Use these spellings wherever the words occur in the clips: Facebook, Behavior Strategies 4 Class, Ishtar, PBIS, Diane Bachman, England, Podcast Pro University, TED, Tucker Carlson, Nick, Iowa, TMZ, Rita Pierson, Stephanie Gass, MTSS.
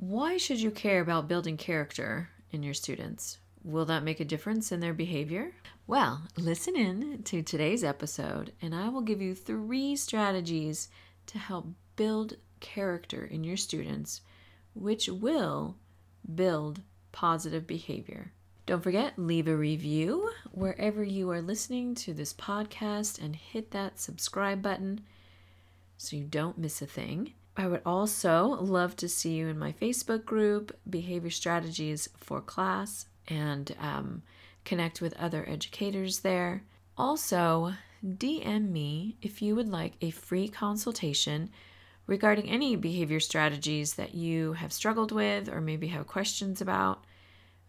Why should you care about building character in your students? Will that make a difference in their behavior? Well, listen in to today's episode and I will give you 3 strategies to help build character in your students, which will build positive behavior. Don't forget, leave a review wherever you are listening to this podcast and hit that subscribe button so you don't miss a thing. I would also love to see you in my Facebook group, Behavior Strategies for Class, and connect with other educators there. Also, DM me if you would like a free consultation regarding any behavior strategies that you have struggled with or maybe have questions about.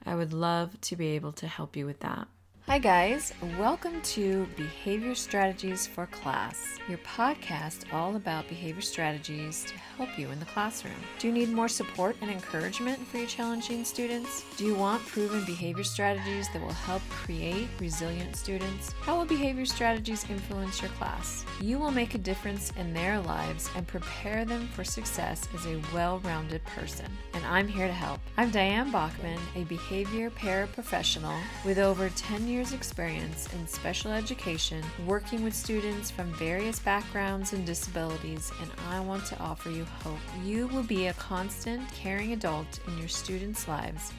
I would love to be able to help you with that. Hi guys, welcome to Behavior Strategies for Class, your podcast all about behavior strategies to help you in the classroom. Do you need more support and encouragement for your challenging students? Do you want proven behavior strategies that will help create resilient students? How will behavior strategies influence your class? You will make a difference in their lives and prepare them for success as a well-rounded person, and I'm here to help. I'm Diane Bachman, a behavior paraprofessional with over 10 years experience in special education, working with students from various backgrounds and disabilities, and I want to offer you hope. You will be a constant, caring adult in your students' lives,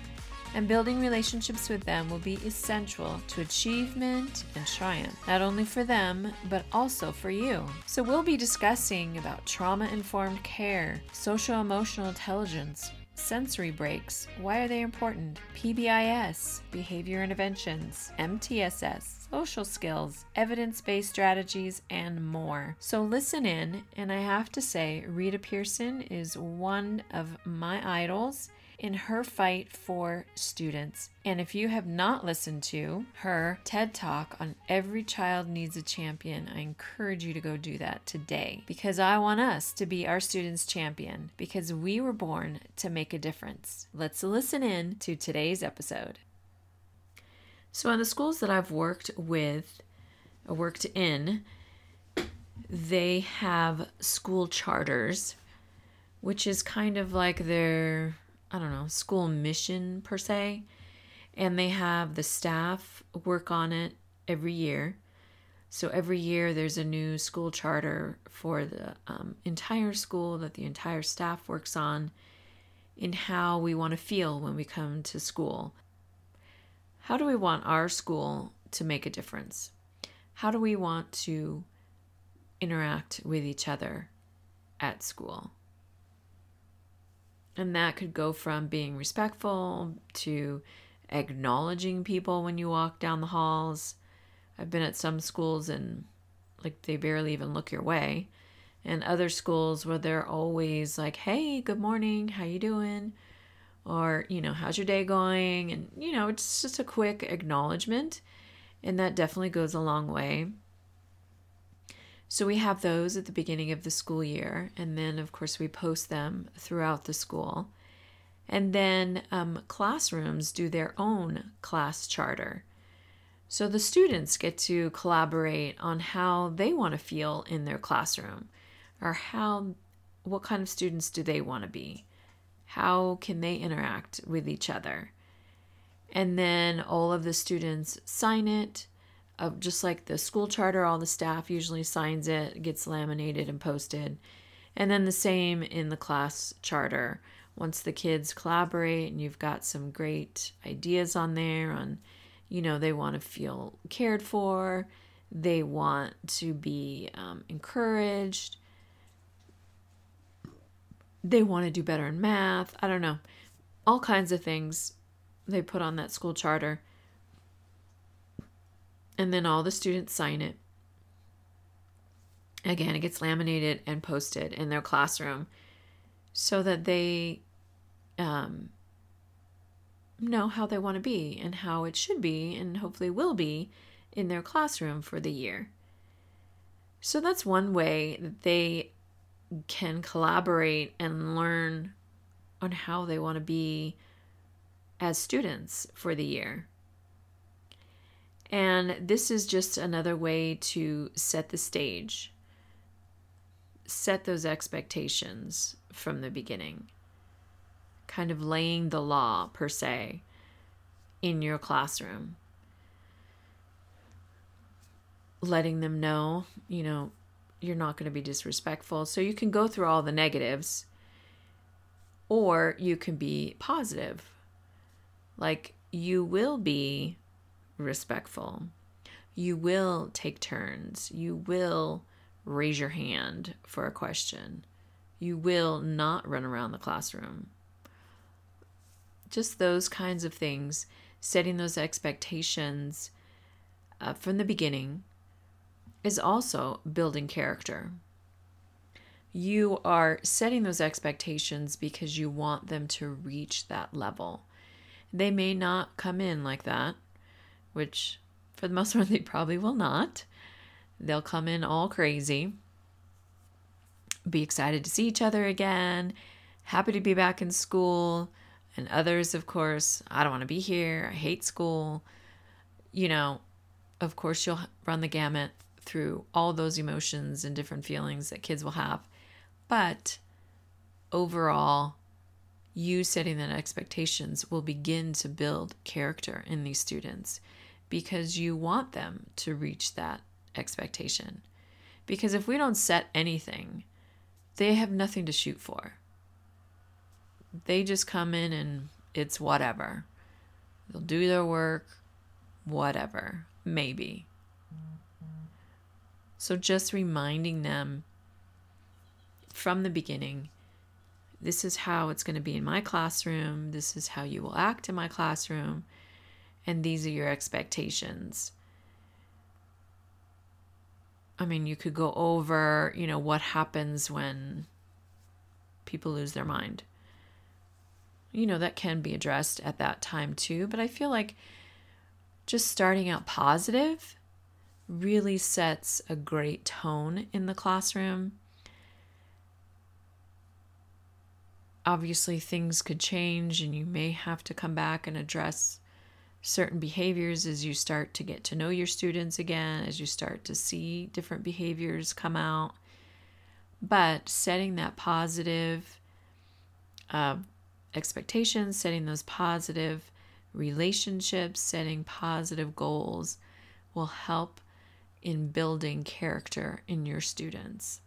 and building relationships with them will be essential to achievement and triumph, not only for them, but also for you. So we'll be discussing about trauma-informed care, social-emotional intelligence, sensory breaks, why are they important, PBIS, behavior interventions, MTSS, social skills, evidence-based strategies, and more. So listen in, and I have to say, Rita Pierson is one of my idols in her fight for students. And if you have not listened to her TED Talk on Every Child Needs a Champion, I encourage you to go do that today, because I want us to be our students' champion, because we were born to make a difference. Let's listen in to today's episode. So in the schools that I've worked in, they have school charters, which is kind of like their school mission per se, and they have the staff work on it every year. So every year there's a new school charter for the entire school that the entire staff works on in how we want to feel when we come to school. How do we want our school to make a difference? How do we want to interact with each other at school? And that could go from being respectful to acknowledging people when you walk down the halls. I've been at some schools and they barely even look your way. And other schools where they're always like, hey, good morning, how you doing? Or, how's your day going? And, it's just a quick acknowledgement. And that definitely goes a long way. So we have those at the beginning of the school year, and then of course we post them throughout the school. And then classrooms do their own class charter. So the students get to collaborate on how they want to feel in their classroom, or what kind of students do they want to be? How can they interact with each other? And then all of the students sign it. Just like the school charter, all the staff usually signs it, gets laminated and posted. And then the same in the class charter. Once the kids collaborate and you've got some great ideas on there on, they want to feel cared for, they want to be encouraged, they want to do better in math, all kinds of things they put on that school charter. And then all the students sign it. Again, it gets laminated and posted in their classroom so that they know how they want to be and how it should be and hopefully will be in their classroom for the year. So that's one way that they can collaborate and learn on how they want to be as students for the year. And this is just another way to set the stage, set those expectations from the beginning. kind of laying the law per se in your classroom. Letting them know, you know, you're not going to be disrespectful. So you can go through all the negatives, or you can be positive. Like, you will be respectful. You will take turns. You will raise your hand for a question. You will not run around the classroom. Just those kinds of things, setting those expectations from the beginning is also building character. You are setting those expectations because you want them to reach that level. They may not come in like that, which for the most part they probably will not. They'll come in all crazy, be excited to see each other again, happy to be back in school, and others, of course, I don't want to be here, I hate school. You know, of course, you'll run the gamut through all those emotions and different feelings that kids will have. But overall, you setting that expectations will begin to build character in these students, because you want them to reach that expectation. Because if we don't set anything, they have nothing to shoot for. They just come in and it's whatever. They'll do their work, whatever, maybe. So just reminding them from the beginning, this is how it's going to be in my classroom. This is how you will act in my classroom. And these are your expectations. I mean, you could go over, you know, what happens when people lose their mind. You know, that can be addressed at that time too. But I feel like just starting out positive really sets a great tone in the classroom. Obviously, things could change and you may have to come back and address certain behaviors as you start to get to know your students again, as you start to see different behaviors come out. But setting that positive expectations, setting those positive relationships, setting positive goals will help in building character in your students.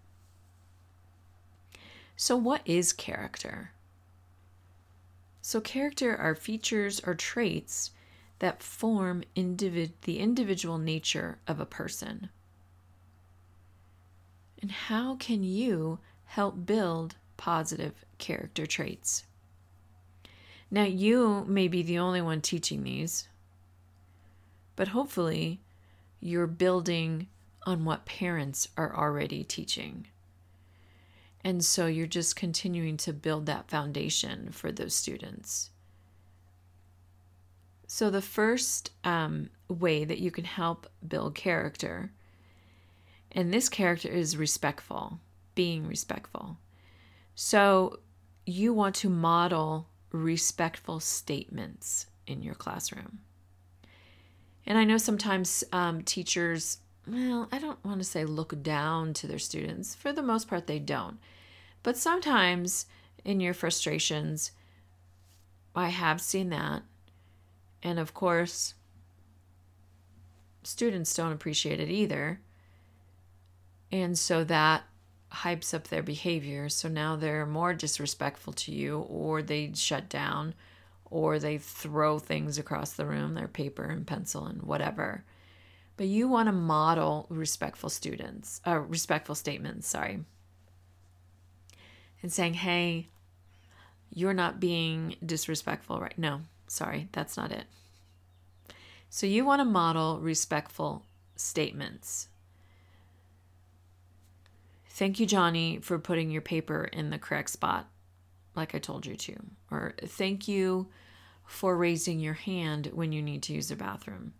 So what is character? So character are features or traits that form the individual nature of a person. And how can you help build positive character traits? Now, you may be the only one teaching these, but hopefully you're building on what parents are already teaching. And so you're just continuing to build that foundation for those students. So the first way that you can help build character, and this character is respectful, being respectful. So you want to model respectful statements in your classroom. And I know sometimes teachers, well, I don't want to say look down to their students. For the most part, they don't. But sometimes in your frustrations, I have seen that. And of course, students don't appreciate it either. And so that hypes up their behavior. So now they're more disrespectful to you, or they shut down, or they throw things across the room, their paper and pencil and whatever. But you want to model respectful statements, and saying, hey, you're not being disrespectful, right? No, sorry, that's not it. So you want to model respectful statements. Thank you, Johnny, for putting your paper in the correct spot, like I told you to. Or thank you for raising your hand when you need to use the bathroom.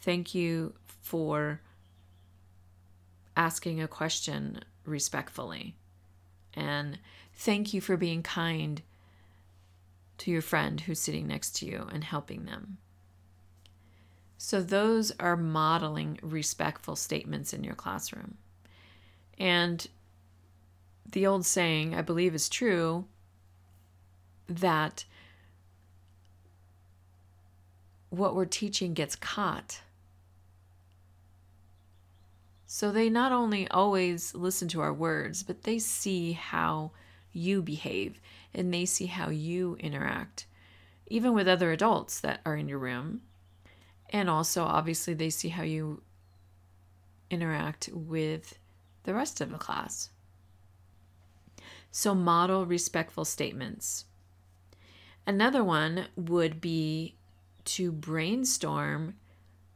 Thank you for asking a question respectfully. And thank you for being kind to your friend who's sitting next to you and helping them. So those are modeling respectful statements in your classroom. And the old saying, I believe, is true, that what we're teaching gets caught. So they not only always listen to our words, but they see how you behave and they see how you interact, even with other adults that are in your room. And also, obviously, they see how you interact with the rest of the class. So model respectful statements. Another one would be to brainstorm,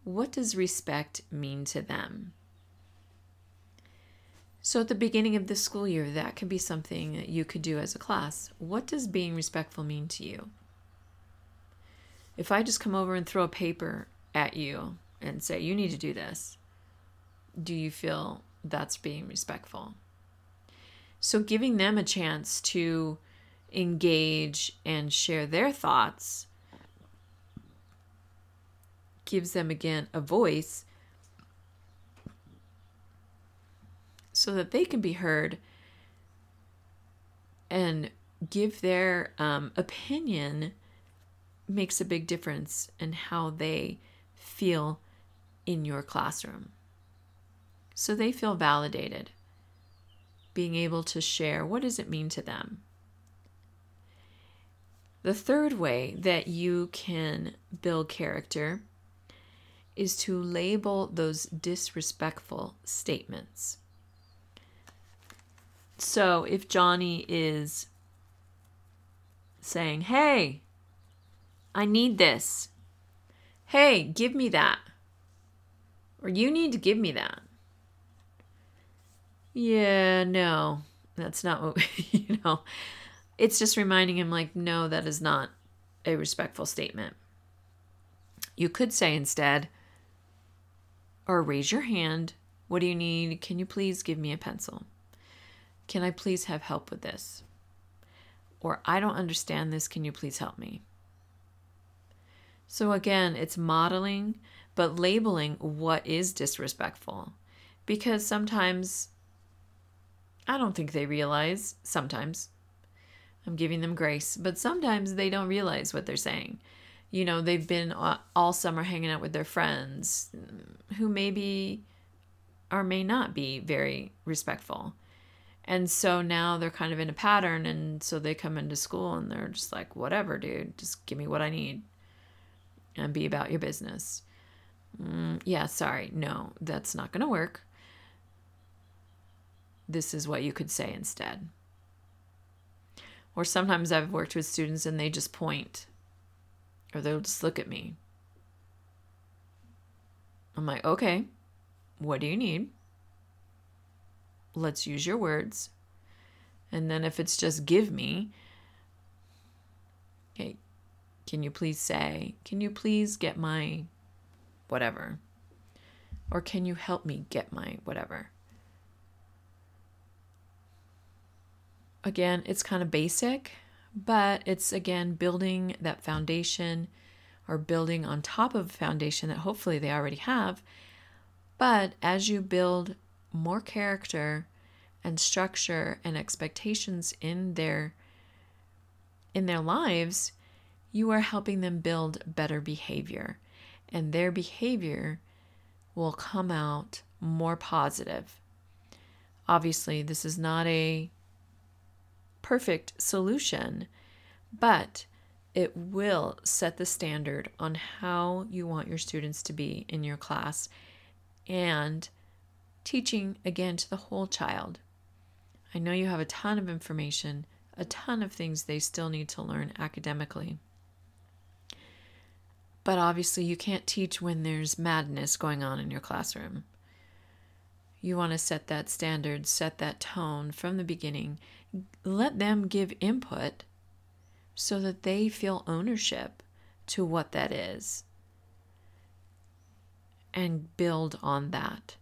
what does respect mean to them? So at the beginning of the school year, that could be something that you could do as a class. What does being respectful mean to you? If I just come over and throw a paper at you and say, you need to do this, do you feel that's being respectful? So giving them a chance to engage and share their thoughts gives them, again, a voice so that they can be heard and give their opinion. Makes a big difference in how they feel in your classroom. So they feel validated, being able to share what does it mean to them. The third way that you can build character is to label those disrespectful statements. So if Johnny is saying, hey, I need this. Hey, give me that. Or you need to give me that. Yeah, no, that's not what, it's just reminding him like, no, that is not a respectful statement. You could say instead, or raise your hand. What do you need? Can you please give me a pencil? Can I please have help with this? Or I don't understand this. Can you please help me? So again, it's modeling, but labeling what is disrespectful, because sometimes I don't think they realize, sometimes I'm giving them grace, but sometimes they don't realize what they're saying. You know, they've been all summer hanging out with their friends who maybe or may not be very respectful. And so now they're kind of in a pattern. And so they come into school and they're just like, whatever, dude, just give me what I need. And be about your business. Yeah, sorry. No, that's not going to work. This is what you could say instead. Or sometimes I've worked with students and they just point. Or they'll just look at me. I'm like, okay, what do you need? Let's use your words. And then if it's just give me, okay, can you please say, can you please get my whatever? Or can you help me get my whatever? Again, it's kind of basic, but it's, again, building that foundation or building on top of a foundation that hopefully they already have. But as you build more character and structure and expectations in their lives, you are helping them build better behavior, and their behavior will come out more positive. Obviously, this is not a perfect solution, but it will set the standard on how you want your students to be in your class and teaching, again, to the whole child. I know you have a ton of information, a ton of things they still need to learn academically. But obviously you can't teach when there's madness going on in your classroom. You want to set that standard, set that tone from the beginning. Let them give input so that they feel ownership to what that is. And build on that.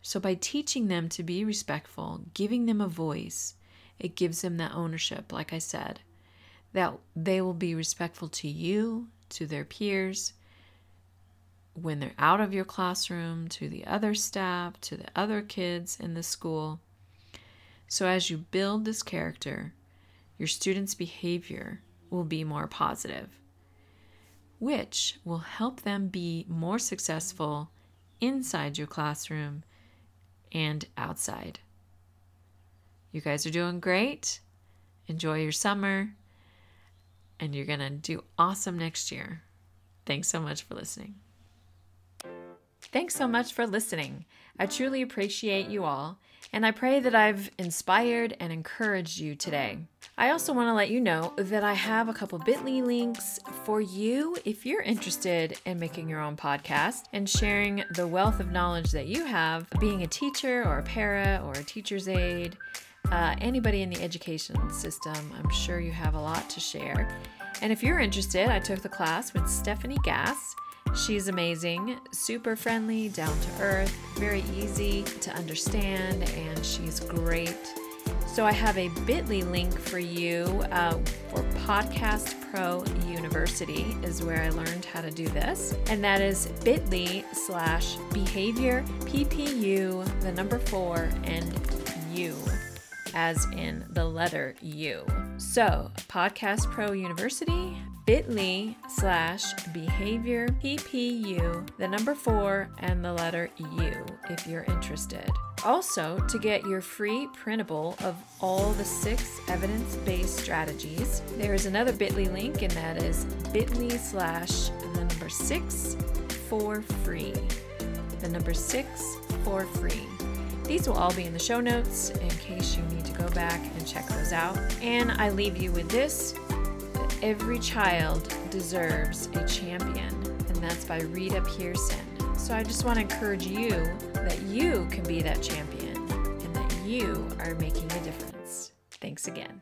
So by teaching them to be respectful, giving them a voice, it gives them that ownership, like I said, that they will be respectful to you, to their peers, when they're out of your classroom, to the other staff, to the other kids in the school. So as you build this character your students' behavior will be more positive, which will help them be more successful inside your classroom and outside. You guys are doing great. Enjoy your summer, and you're going to do awesome next year. Thanks so much for listening. Thanks so much for listening. I truly appreciate you all, and I pray that I've inspired and encouraged you today. I also want to let you know that I have a couple bit.ly links for you if you're interested in making your own podcast and sharing the wealth of knowledge that you have, being a teacher or a para or a teacher's aide, anybody in the education system. I'm sure you have a lot to share. And if you're interested, I took the class with Stephanie Gass. She's amazing, super friendly, down to earth, very easy to understand, and she's great. So I have a bit.ly link for you for Podcast Pro University is where I learned how to do this. And that is bit.ly/behavior PPU4 as in the letter U. So Podcast Pro University, bit.ly/behavior PPU4 if you're interested. Also, to get your free printable of all the 6 evidence-based strategies, there is another bit.ly link, and that is bit.ly/6 for free. The number 6 for free. These will all be in the show notes in case you need to go back and check those out. And I leave you with this, that every child deserves a champion, and that's by Rita Pierson. So I just want to encourage you that you can be that champion and that you are making a difference. Thanks again.